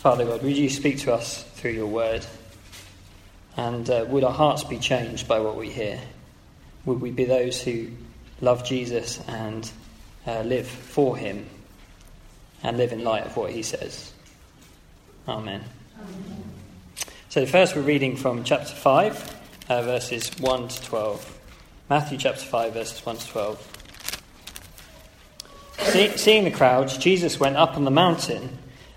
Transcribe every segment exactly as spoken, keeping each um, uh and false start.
Father God, would you speak to us through your word? And uh, would our hearts be changed by what we hear? Would we be those who love Jesus and uh, live for him and live in light of what he says? Amen. Amen. So first we're reading from chapter five, uh, verses one to twelve. Matthew chapter five, verses one to twelve. See, seeing the crowds, Jesus went up on the mountain,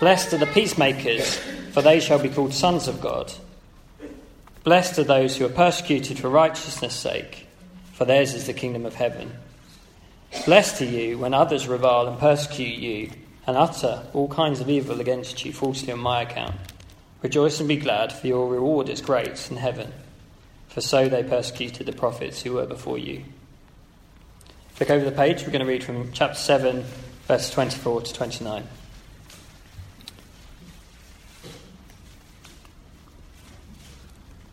Blessed are the peacemakers, for they shall be called sons of God. Blessed are those who are persecuted for righteousness' sake, for theirs is the kingdom of heaven. Blessed are you when others revile and persecute you, and utter all kinds of evil against you falsely on my account. Rejoice and be glad, for your reward is great in heaven, for so they persecuted the prophets who were before you." Look over the page. We're going to read from chapter seven, verses twenty-four to twenty-nine.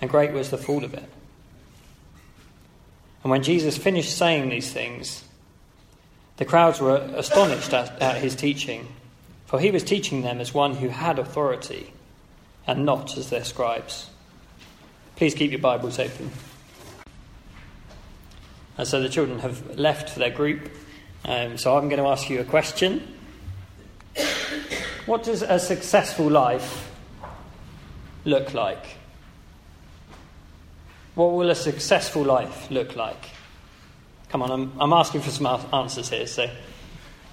and great was the fall of it." And when Jesus finished saying these things, the crowds were astonished at, at his teaching, for he was teaching them as one who had authority, and not as their scribes. Please keep your Bibles open. And so the children have left for their group. Um, so I'm going to ask you a question. What does a successful life look like? What will a successful life look like? Come on, I'm, I'm asking for some answers here. So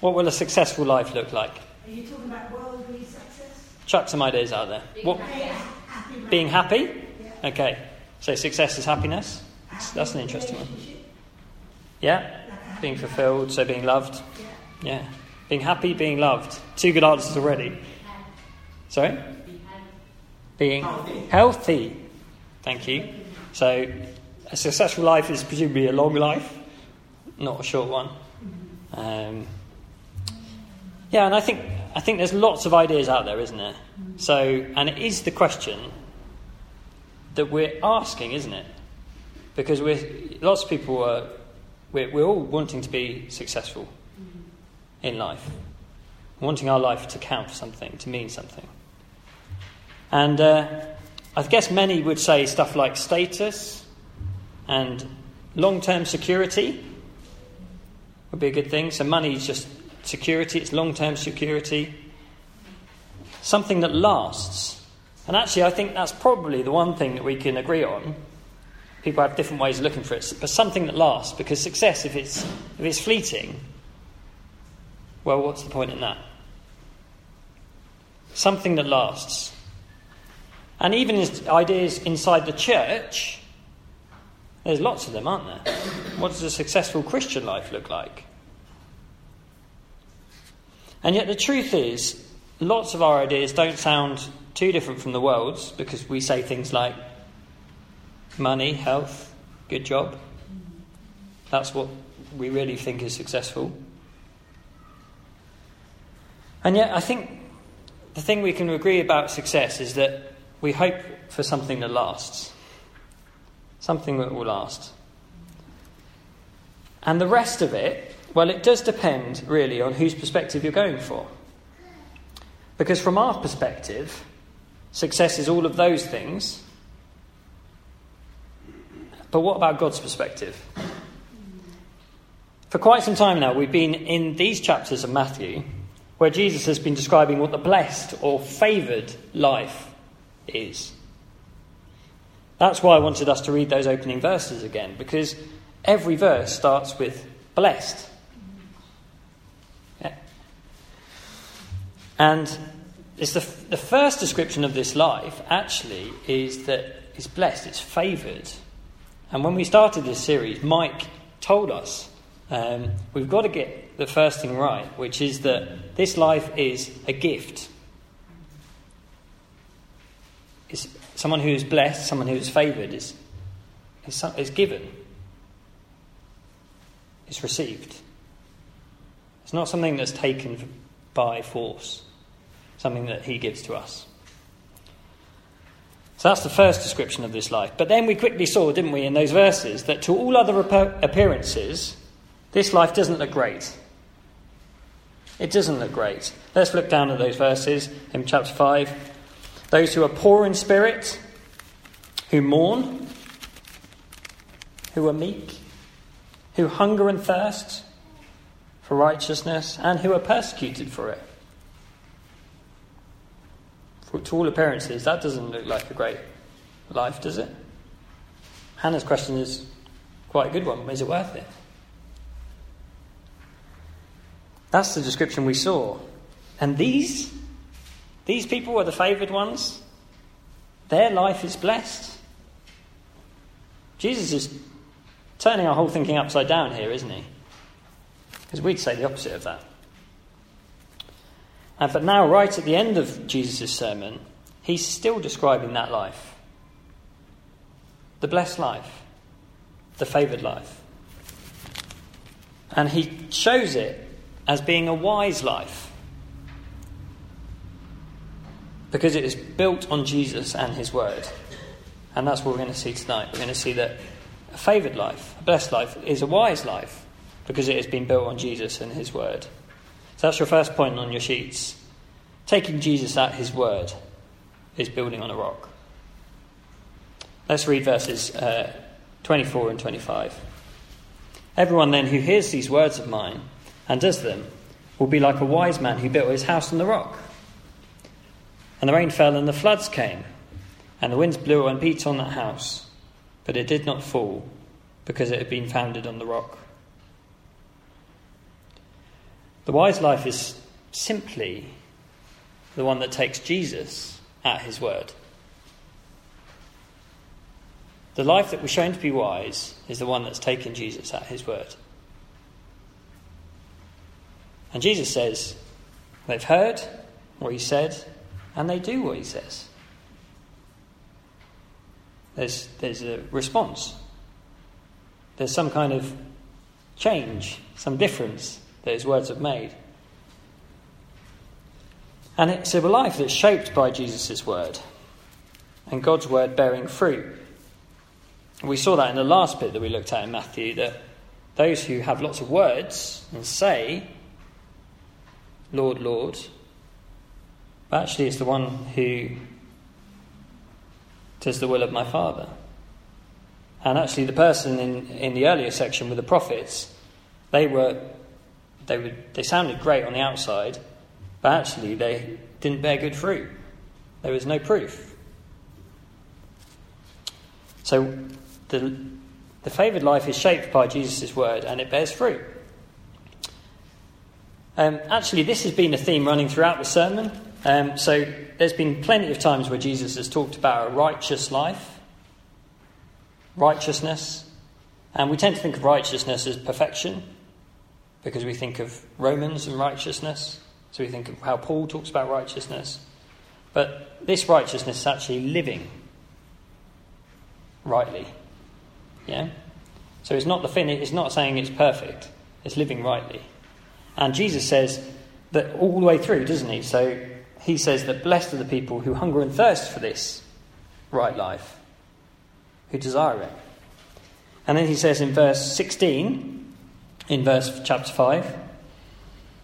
what will a successful life look like? Are you talking about worldly success? Chuck some ideas out there. Being what? Happy. Being happy? Yeah. Okay. So success is happiness. Happy. That's an interesting one. Yeah, being fulfilled, so being loved. Yeah, being happy, being loved. Two good answers already. Sorry? Being healthy. Thank you. So a successful life is presumably a long life, not a short one. Um, yeah, and I think I think there's lots of ideas out there, isn't there? So, and it is the question that we're asking, isn't it? Because we're lots of people are. We're, we're all wanting to be successful mm-hmm. in life, wanting our life to count for something, to mean something. And uh, I guess many would say stuff like status and long-term security would be a good thing. So money is just security, it's long-term security. Something that lasts. And actually I think that's probably the one thing that we can agree on. People have different ways of looking for it, but something that lasts, because success, if it's if it's fleeting, well, what's the point in that? Something that lasts. And even as ideas inside the church, there's lots of them, aren't there? What does a successful Christian life look like? And yet the truth is, lots of our ideas don't sound too different from the world's, because we say things like money, health, good job. That's what we really think is successful. And yet I think the thing we can agree about success is that we hope for something that lasts. Something that will last. And the rest of it, well, it does depend really on whose perspective you're going for. Because from our perspective, success is all of those things. But what about God's perspective? For quite some time now, we've been in these chapters of Matthew, where Jesus has been describing what the blessed or favoured life is. That's why I wanted us to read those opening verses again, because every verse starts with blessed. Yeah. And it's the, the first description of this life, actually, is that it's blessed, it's favoured. And when we started this series, Mike told us um, we've got to get the first thing right, which is that this life is a gift. It's someone who is blessed, someone who is favoured, is, is, is given. It's received. It's not something that's taken by force. Something that he gives to us. So that's the first description of this life. But then we quickly saw, didn't we, in those verses, that to all other appearances, this life doesn't look great. It doesn't look great. Let's look down at those verses in chapter five. Those who are poor in spirit, who mourn, who are meek, who hunger and thirst for righteousness, and who are persecuted for it. To all appearances, that doesn't look like a great life, does it? Hannah's question is quite a good one. Is it worth it? That's the description we saw. And these, these people are the favoured ones. Their life is blessed. Jesus is turning our whole thinking upside down here, isn't he? Because we'd say the opposite of that. And but now, right at the end of Jesus' sermon, he's still describing that life. The blessed life. The favoured life. And he shows it as being a wise life. Because it is built on Jesus and his word. And that's what we're going to see tonight. We're going to see that a favoured life, a blessed life, is a wise life. Because it has been built on Jesus and his word. So that's your first point on your sheets. Taking Jesus at his word is building on a rock. Let's read verses uh, twenty-four and twenty-five. Everyone then who hears these words of mine and does them will be like a wise man who built his house on the rock. And the rain fell and the floods came, and the winds blew and beat on that house, but it did not fall because it had been founded on the rock. The wise life is simply the one that takes Jesus at his word. The life that was shown to be wise is the one that's taken Jesus at his word. And Jesus says, they've heard what he said, and they do what he says. There's, there's a response. There's some kind of change, some difference that his words have made. And it's a life that's shaped by Jesus' word and God's word bearing fruit. We saw that in the last bit that we looked at in Matthew, that those who have lots of words and say, Lord, Lord, but actually it's the one who does the will of my Father. And actually the person in, in the earlier section with the prophets, they were... They would, they sounded great on the outside, but actually they didn't bear good fruit. There was no proof. So the, the favoured life is shaped by Jesus' word and it bears fruit. Um, actually, this has been a theme running throughout the sermon. Um, so there's been plenty of times where Jesus has talked about a righteous life, righteousness. And we tend to think of righteousness as perfection, because we think of Romans and righteousness. So we think of how Paul talks about righteousness. But this righteousness is actually living rightly. Yeah? So it's not the fin- it's not saying it's perfect. It's living rightly. And Jesus says that all the way through, doesn't he? So he says that blessed are the people who hunger and thirst for this right life, who desire it. And then he says in verse sixteen... In verse chapter five,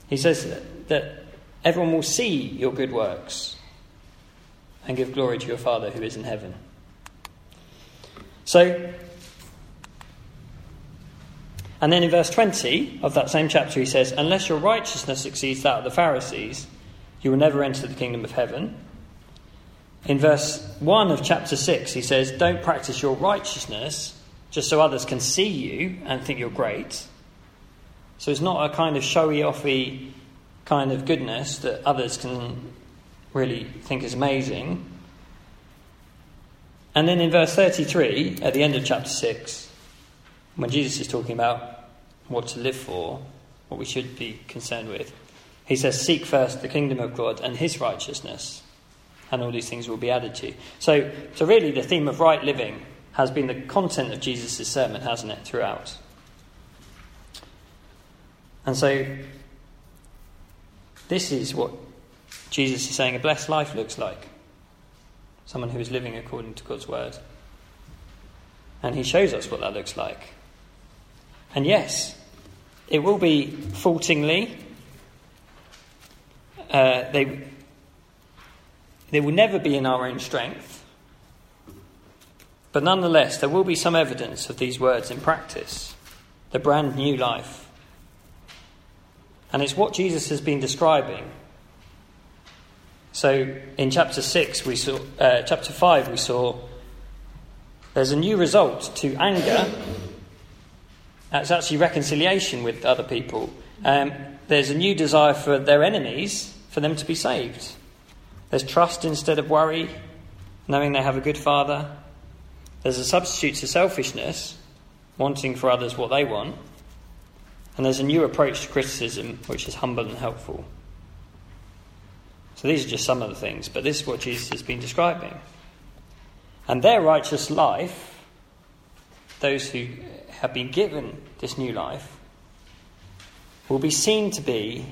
he says that, that everyone will see your good works and give glory to your Father who is in heaven. So, and then in verse twenty of that same chapter, he says, unless your righteousness exceeds that of the Pharisees, you will never enter the kingdom of heaven. In verse one of chapter six, he says, don't practice your righteousness just so others can see you and think you're great. So it's not a kind of showy-offy kind of goodness that others can really think is amazing. And then in verse thirty-three, at the end of chapter six, when Jesus is talking about what to live for, what we should be concerned with, he says, seek first the kingdom of God and his righteousness, and all these things will be added to you. So, so really the theme of right living has been the content of Jesus' sermon, hasn't it, throughout? And so this is what Jesus is saying a blessed life looks like. Someone who is living according to God's word. And he shows us what that looks like. And yes, it will be faultingly. Uh, they, they will never be in our own strength. But nonetheless, there will be some evidence of these words in practice. The brand new life. And it's what Jesus has been describing. So in chapter six, we saw, uh, chapter five, we saw there's a new result to anger. That's actually reconciliation with other people. Um, there's a new desire for their enemies, for them to be saved. There's trust instead of worry, knowing they have a good father. There's a substitute to selfishness, wanting for others what they want. And there's a new approach to criticism, which is humble and helpful. So these are just some of the things, but this is what Jesus has been describing. And their righteous life, those who have been given this new life, will be seen to be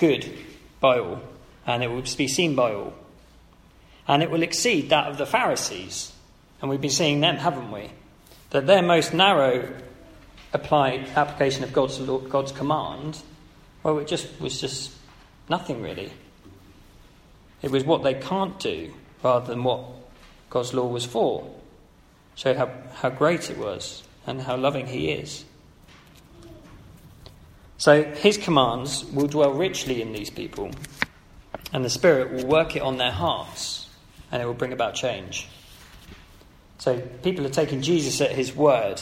good by all, and it will be seen by all. And it will exceed that of the Pharisees, and we've been seeing them, haven't we? That their most narrow applied application of God's law, God's command, well, it just was just nothing really. It was what they can't do rather than what God's law was for. Showed how, how great it was and how loving he is. So his commands will dwell richly in these people, and the Spirit will work it on their hearts, and it will bring about change. So people are taking Jesus at his word,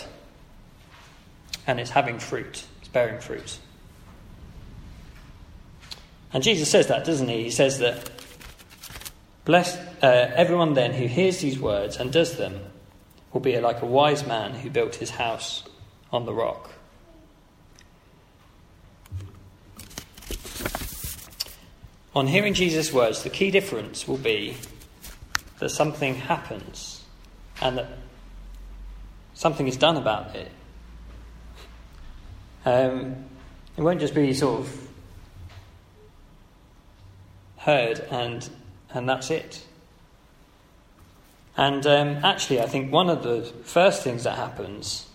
and it's having fruit, it's bearing fruit. And Jesus says that, doesn't he? He says that, blessed uh, everyone then who hears these words and does them will be like a wise man who built his house on the rock. On hearing Jesus' words, the key difference will be that something happens and that something is done about it. Um, it won't just be sort of heard and and that's it. And um, actually, I think one of the first things that happens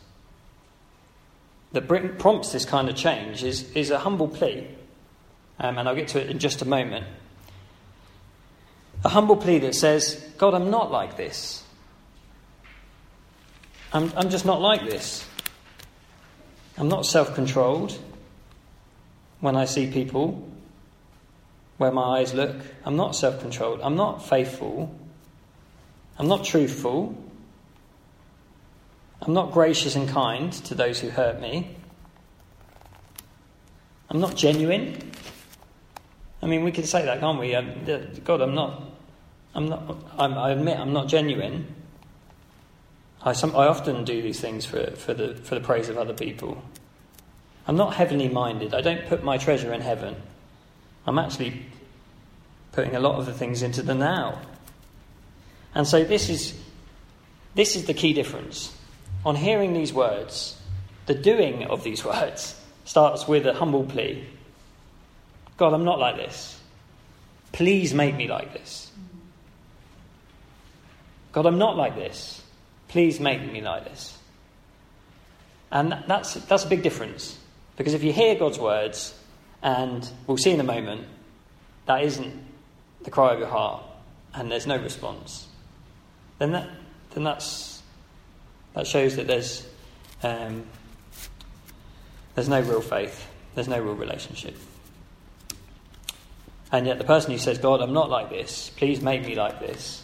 that prompts this kind of change is is a humble plea, um, and I'll get to it in just a moment. A humble plea that says, "God, I'm not like this. I'm I'm just not like this." I'm not self-controlled when I see people, where my eyes look. I'm not self-controlled. I'm not faithful. I'm not truthful. I'm not gracious and kind to those who hurt me. I'm not genuine. I mean, we can say that, can't we? God, I'm not. I'm not. I'm, I admit I'm not genuine. I, some, I often do these things for, for, the, for the praise of other people. I'm not heavenly minded. I don't put my treasure in heaven. I'm actually putting a lot of the things into the now. And so this is, this is the key difference. On hearing these words, the doing of these words starts with a humble plea. God, I'm not like this. Please make me like this. God, I'm not like this. Please make me like this. And that's that's a big difference. Because if you hear God's words, and we'll see in a moment, that isn't the cry of your heart, and there's no response, then that then that's that shows that there's um, there's no real faith, there's no real relationship. And yet the person who says, God, I'm not like this, please make me like this,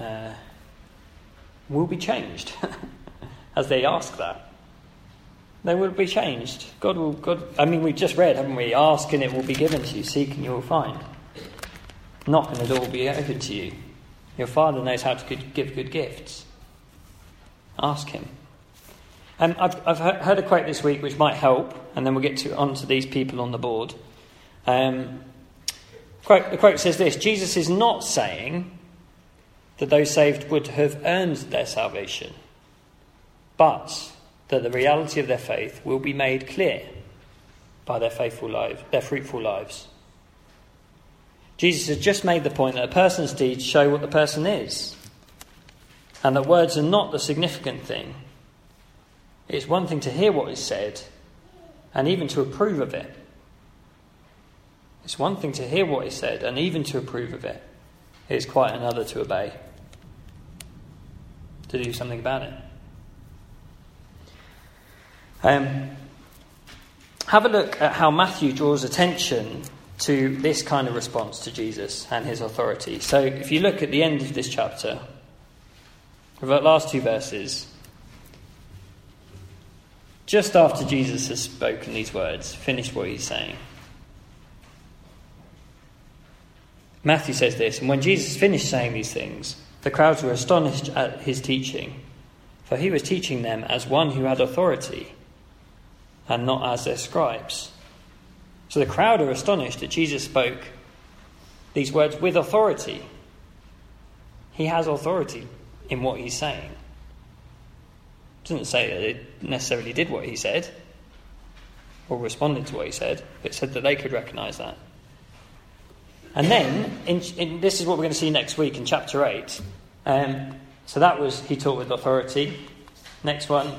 uh, will be changed as they ask that. They will be changed. God will, God, I mean, we've just read, haven't we? Ask and it will be given to you. Seek and you will find. Knock and the door will be open to you. Your Father knows how to good, give good gifts. Ask him. Um, I've, I've heard a quote this week which might help, and then we'll get to on to these people on the board. Um, quote, the quote says this: Jesus is not saying that those saved would have earned their salvation, but that the reality of their faith will be made clear by their faithful lives, their fruitful lives. Jesus has just made the point that a person's deeds show what the person is, and that words are not the significant thing. It's one thing to hear what is said and even to approve of it. It's one thing to hear what is said and even to approve of it. It is quite another to obey, to do something about it. Um, have a look at how Matthew draws attention to this kind of response to Jesus and his authority. So if you look at the end of this chapter, the last two verses, just after Jesus has spoken these words, finished what he's saying, Matthew says this: and when Jesus finished saying these things, the crowds were astonished at his teaching, for he was teaching them as one who had authority and not as their scribes. So the crowd are astonished that Jesus spoke these words with authority. He has authority in what he's saying. It doesn't say that they necessarily did what he said or responded to what he said, but it said that they could recognise that. And then, in, in, this is what we're going to see next week in chapter eight. Um, so that was, he taught with authority. Next one.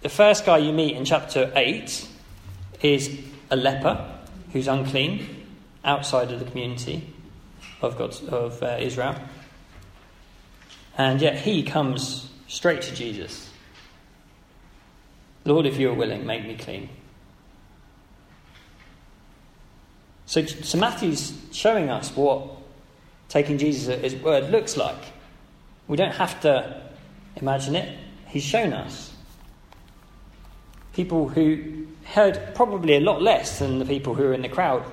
The first guy you meet in chapter eight is a leper who's unclean, outside of the community of God's, of uh, Israel. And yet he comes straight to Jesus. Lord, if you are willing, make me clean. So, so Matthew's showing us what taking Jesus at his word looks like. We don't have to imagine it. He's shown us. People who heard probably a lot less than the people who were in the crowd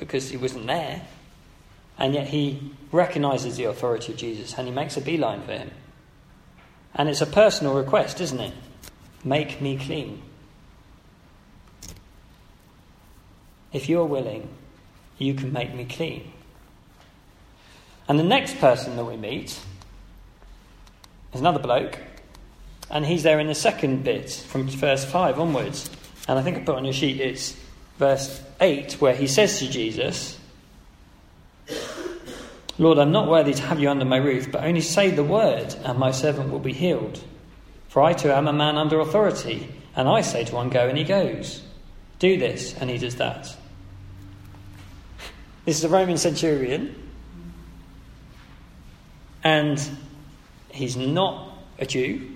because he wasn't there. And yet he recognises the authority of Jesus and he makes a beeline for him. And it's a personal request, isn't it? Make me clean. If you're willing, you can make me clean. And the next person that we meet is another bloke, and he's there in the second bit from verse five onwards. And I think I put on your sheet, it's verse eight, where he says to Jesus, Lord, I'm not worthy to have you under my roof, but only say the word and my servant will be healed. For I too am a man under authority, and I say to one, go, and he goes. Do this, and he does that. This is a Roman centurion, and he's not a Jew,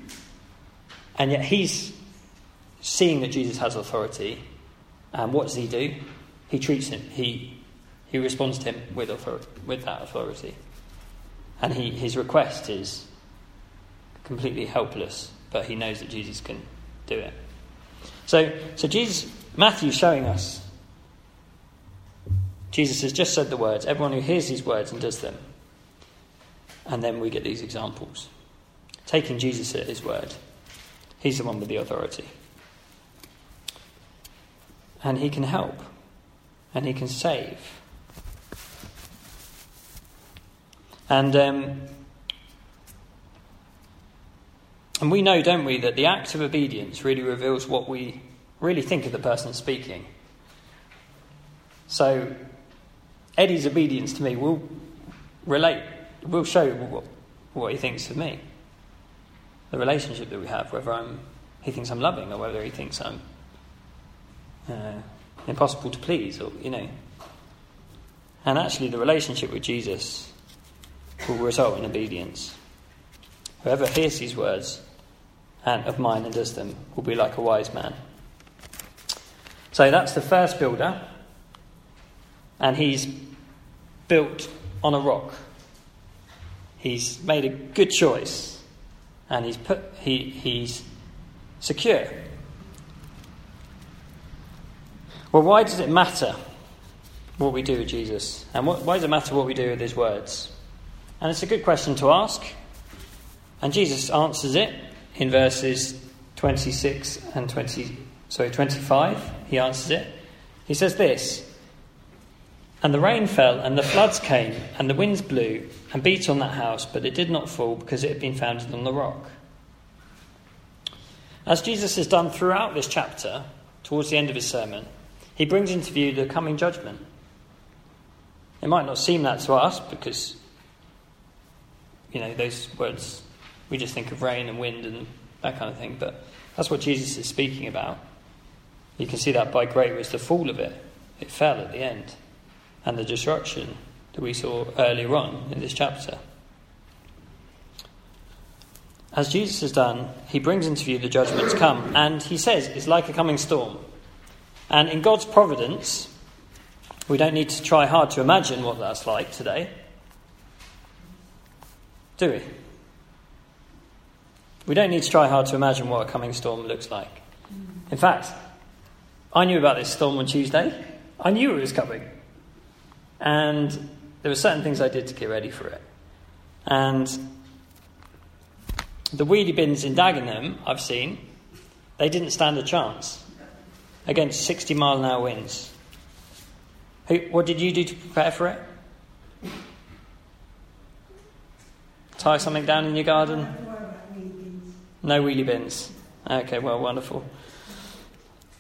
and yet he's seeing that Jesus has authority. And what does he do? He treats him. He he responds to him with authority, with that authority, and he his request is completely helpless, but he knows that Jesus can do it. So so Jesus. Matthew's showing us. Jesus has just said the words. Everyone who hears these words and does them. And then we get these examples. Taking Jesus at his word. He's the one with the authority. And he can help. And he can save. And, um, and we know, don't we, that the act of obedience really reveals what we really think of the person speaking. So Eddie's obedience to me will relate, will show what, what he thinks of me. The relationship that we have, whether I'm, he thinks I'm loving or whether he thinks I'm uh, impossible to please, or you know. And actually, the relationship with Jesus will result in obedience. Whoever hears these words and of mine and does them will be like a wise man. So that's the first builder, and he's built on a rock. He's made a good choice, and he's put he he's secure. Well, why does it matter what we do with Jesus? And what, why does it matter what we do with his words? And it's a good question to ask. And Jesus answers it in verses twenty-six and twenty, sorry, twenty-five. He answers it. He says this: "And the rain fell, and the floods came, and the winds blew, and beat on that house, but it did not fall, because it had been founded on the rock." As Jesus has done throughout this chapter, towards the end of his sermon, he brings into view the coming judgment. It might not seem that to us, because, you know, those words, we just think of rain and wind and that kind of thing, but that's what Jesus is speaking about. You can see that by great was the fall of it. It fell at the end. And the destruction that we saw earlier on in this chapter. As Jesus has done, he brings into view the judgment to come, and he says it's like a coming storm. And in God's providence, we don't need to try hard to imagine what that's like today, do we? We don't need to try hard to imagine what a coming storm looks like. In fact, I knew about this storm on Tuesday. I knew it was coming. And there were certain things I did to get ready for it. And the wheelie bins in Dagenham, I've seen, they didn't stand a chance against sixty mile an hour winds. Who, what did you do to prepare for it? Tie something down in your garden? No wheelie bins. Okay, well, wonderful.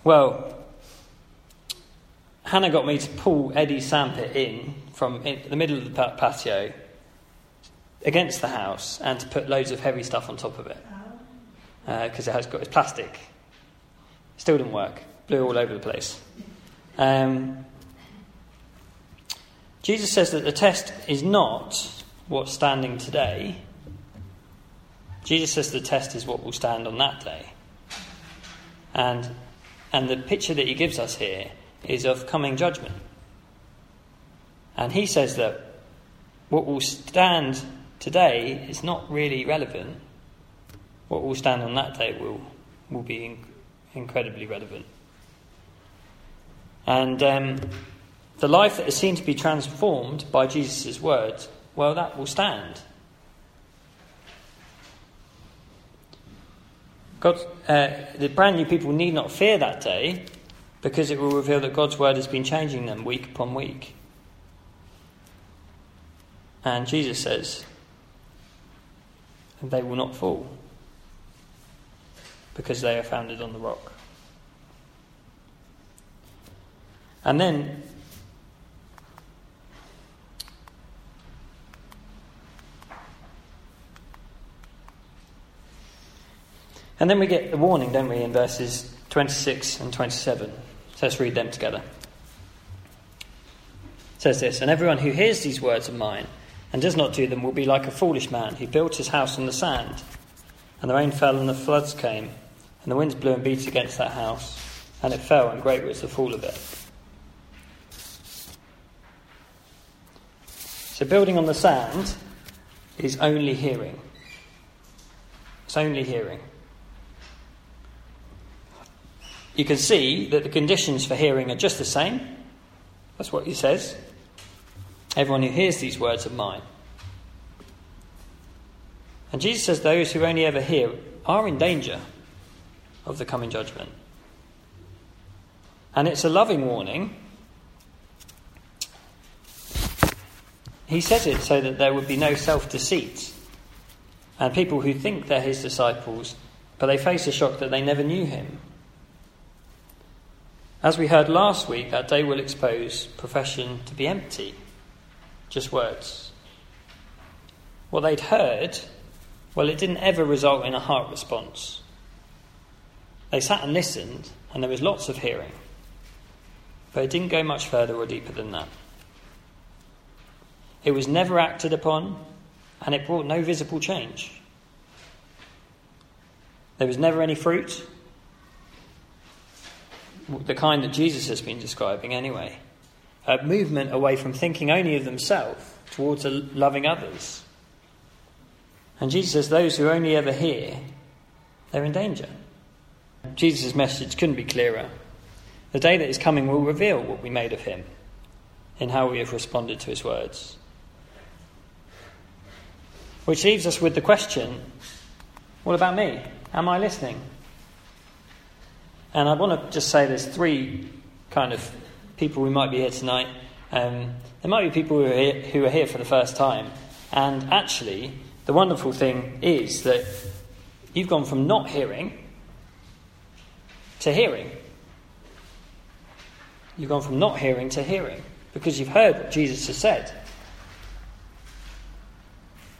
Well, Hannah got me to pull Eddie's sandpit in from in the middle of the patio against the house and to put loads of heavy stuff on top of it because uh, it has got it's plastic. Still didn't work. Blew all over the place. Um, Jesus says that the test is not what's standing today. Jesus says the test is what will stand on that day. And and the picture that he gives us here is of coming judgment. And he says that what will stand today is not really relevant. What will stand on that day will will be in, incredibly relevant. And um, the life that is seen to be transformed by Jesus' words, well, that will stand. God, uh, the brand new people need not fear that day, because it will reveal that God's word has been changing them week upon week. And Jesus says, and they will not fall, because they are founded on the rock. And then, and then we get the warning, don't we, in verses twenty-six and twenty-seven. So let's read them together. It says this: "And everyone who hears these words of mine and does not do them will be like a foolish man who built his house on the sand. And the rain fell and the floods came, and the winds blew and beat against that house, and it fell, and great was the fall of it." So building on the sand is only hearing. It's only hearing. You can see that the conditions for hearing are just the same. That's what he says. Everyone who hears these words are mine. And Jesus says those who only ever hear are in danger of the coming judgment. And it's a loving warning. He says it so that there would be no self-deceit. And people who think they're his disciples, but they face the shock that they never knew him. As we heard last week, that day will expose profession to be empty, just words. What they'd heard, well, it didn't ever result in a heart response. They sat and listened, and there was lots of hearing, but it didn't go much further or deeper than that. It was never acted upon, and it brought no visible change. There was never any fruit. The kind that Jesus has been describing anyway. uh, movement away from thinking only of themselves towards loving others. And Jesus says those who only ever hear, they're in danger. Jesus' message couldn't be clearer. The day that is coming will reveal what we made of him and how we have responded to his words. Which leaves us with the question, what about me? Am I listening? And I want to just say there's three kind of people who might be here tonight. Um, there might be people who are here, who are here for the first time. And actually, the wonderful thing is that you've gone from not hearing to hearing. You've gone from not hearing to hearing because you've heard what Jesus has said.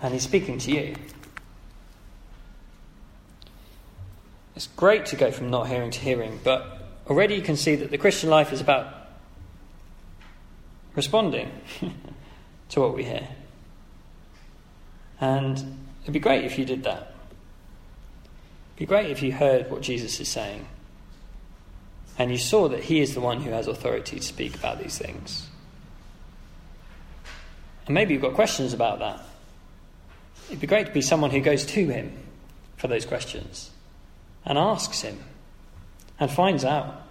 And he's speaking to you. It's great to go from not hearing to hearing, but already you can see that the Christian life is about responding to what we hear. And it'd be great if you did that. It'd be great if you heard what Jesus is saying and you saw that he is the one who has authority to speak about these things. And maybe you've got questions about that. It'd be great to be someone who goes to him for those questions. And asks him. And finds out.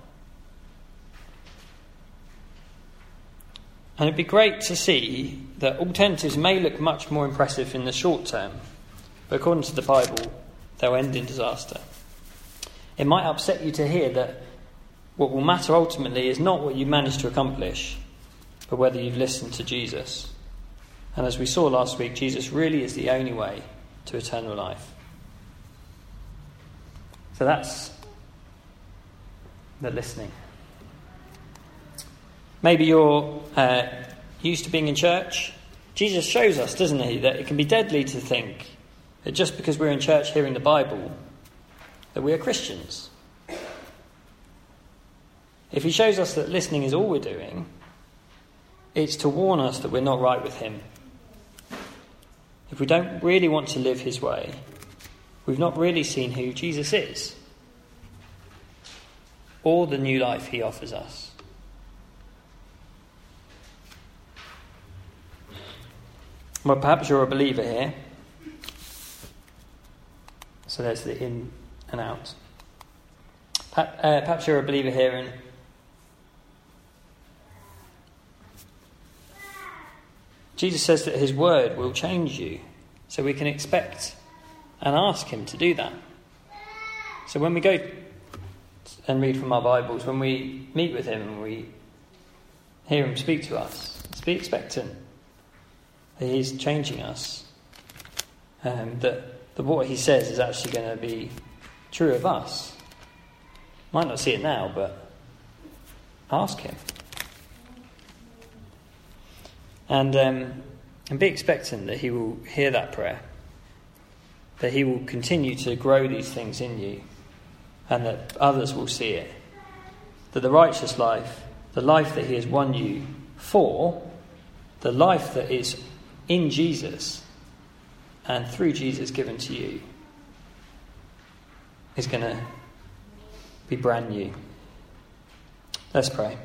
And it'd be great to see that alternatives may look much more impressive in the short term. But according to the Bible, they'll end in disaster. It might upset you to hear that what will matter ultimately is not what you manage to accomplish, but whether you've listened to Jesus. And as we saw last week, Jesus really is the only way to eternal life. So that's the listening. Maybe you're uh, used to being in church. Jesus shows us, doesn't he, that it can be deadly to think that just because we're in church hearing the Bible, that we are Christians. If he shows us that listening is all we're doing, it's to warn us that we're not right with him. If we don't really want to live his way, we've not really seen who Jesus is or the new life he offers us. Well, perhaps you're a believer here. So there's the in and out. Perhaps you're a believer here and Jesus says that his word will change you. So we can expect and ask him to do that. So when we go and read from our Bibles, when we meet with him and we hear him speak to us, let's be expectant that he's changing us. Um, that, that what he says is actually going to be true of us. Might not see it now, but ask him. And, um, and be expectant that he will hear that prayer. That he will continue to grow these things in you and that others will see it. That the righteous life, the life that he has won you for, the life that is in Jesus and through Jesus given to you is going to be brand new. Let's pray.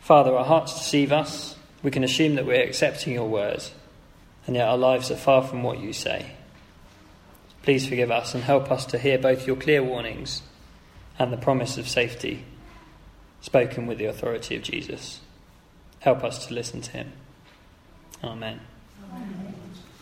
Father, our hearts deceive us. We can assume that we're accepting your word, and yet our lives are far from what you say. Please forgive us and help us to hear both your clear warnings and the promise of safety spoken with the authority of Jesus. Help us to listen to him. Amen. Amen.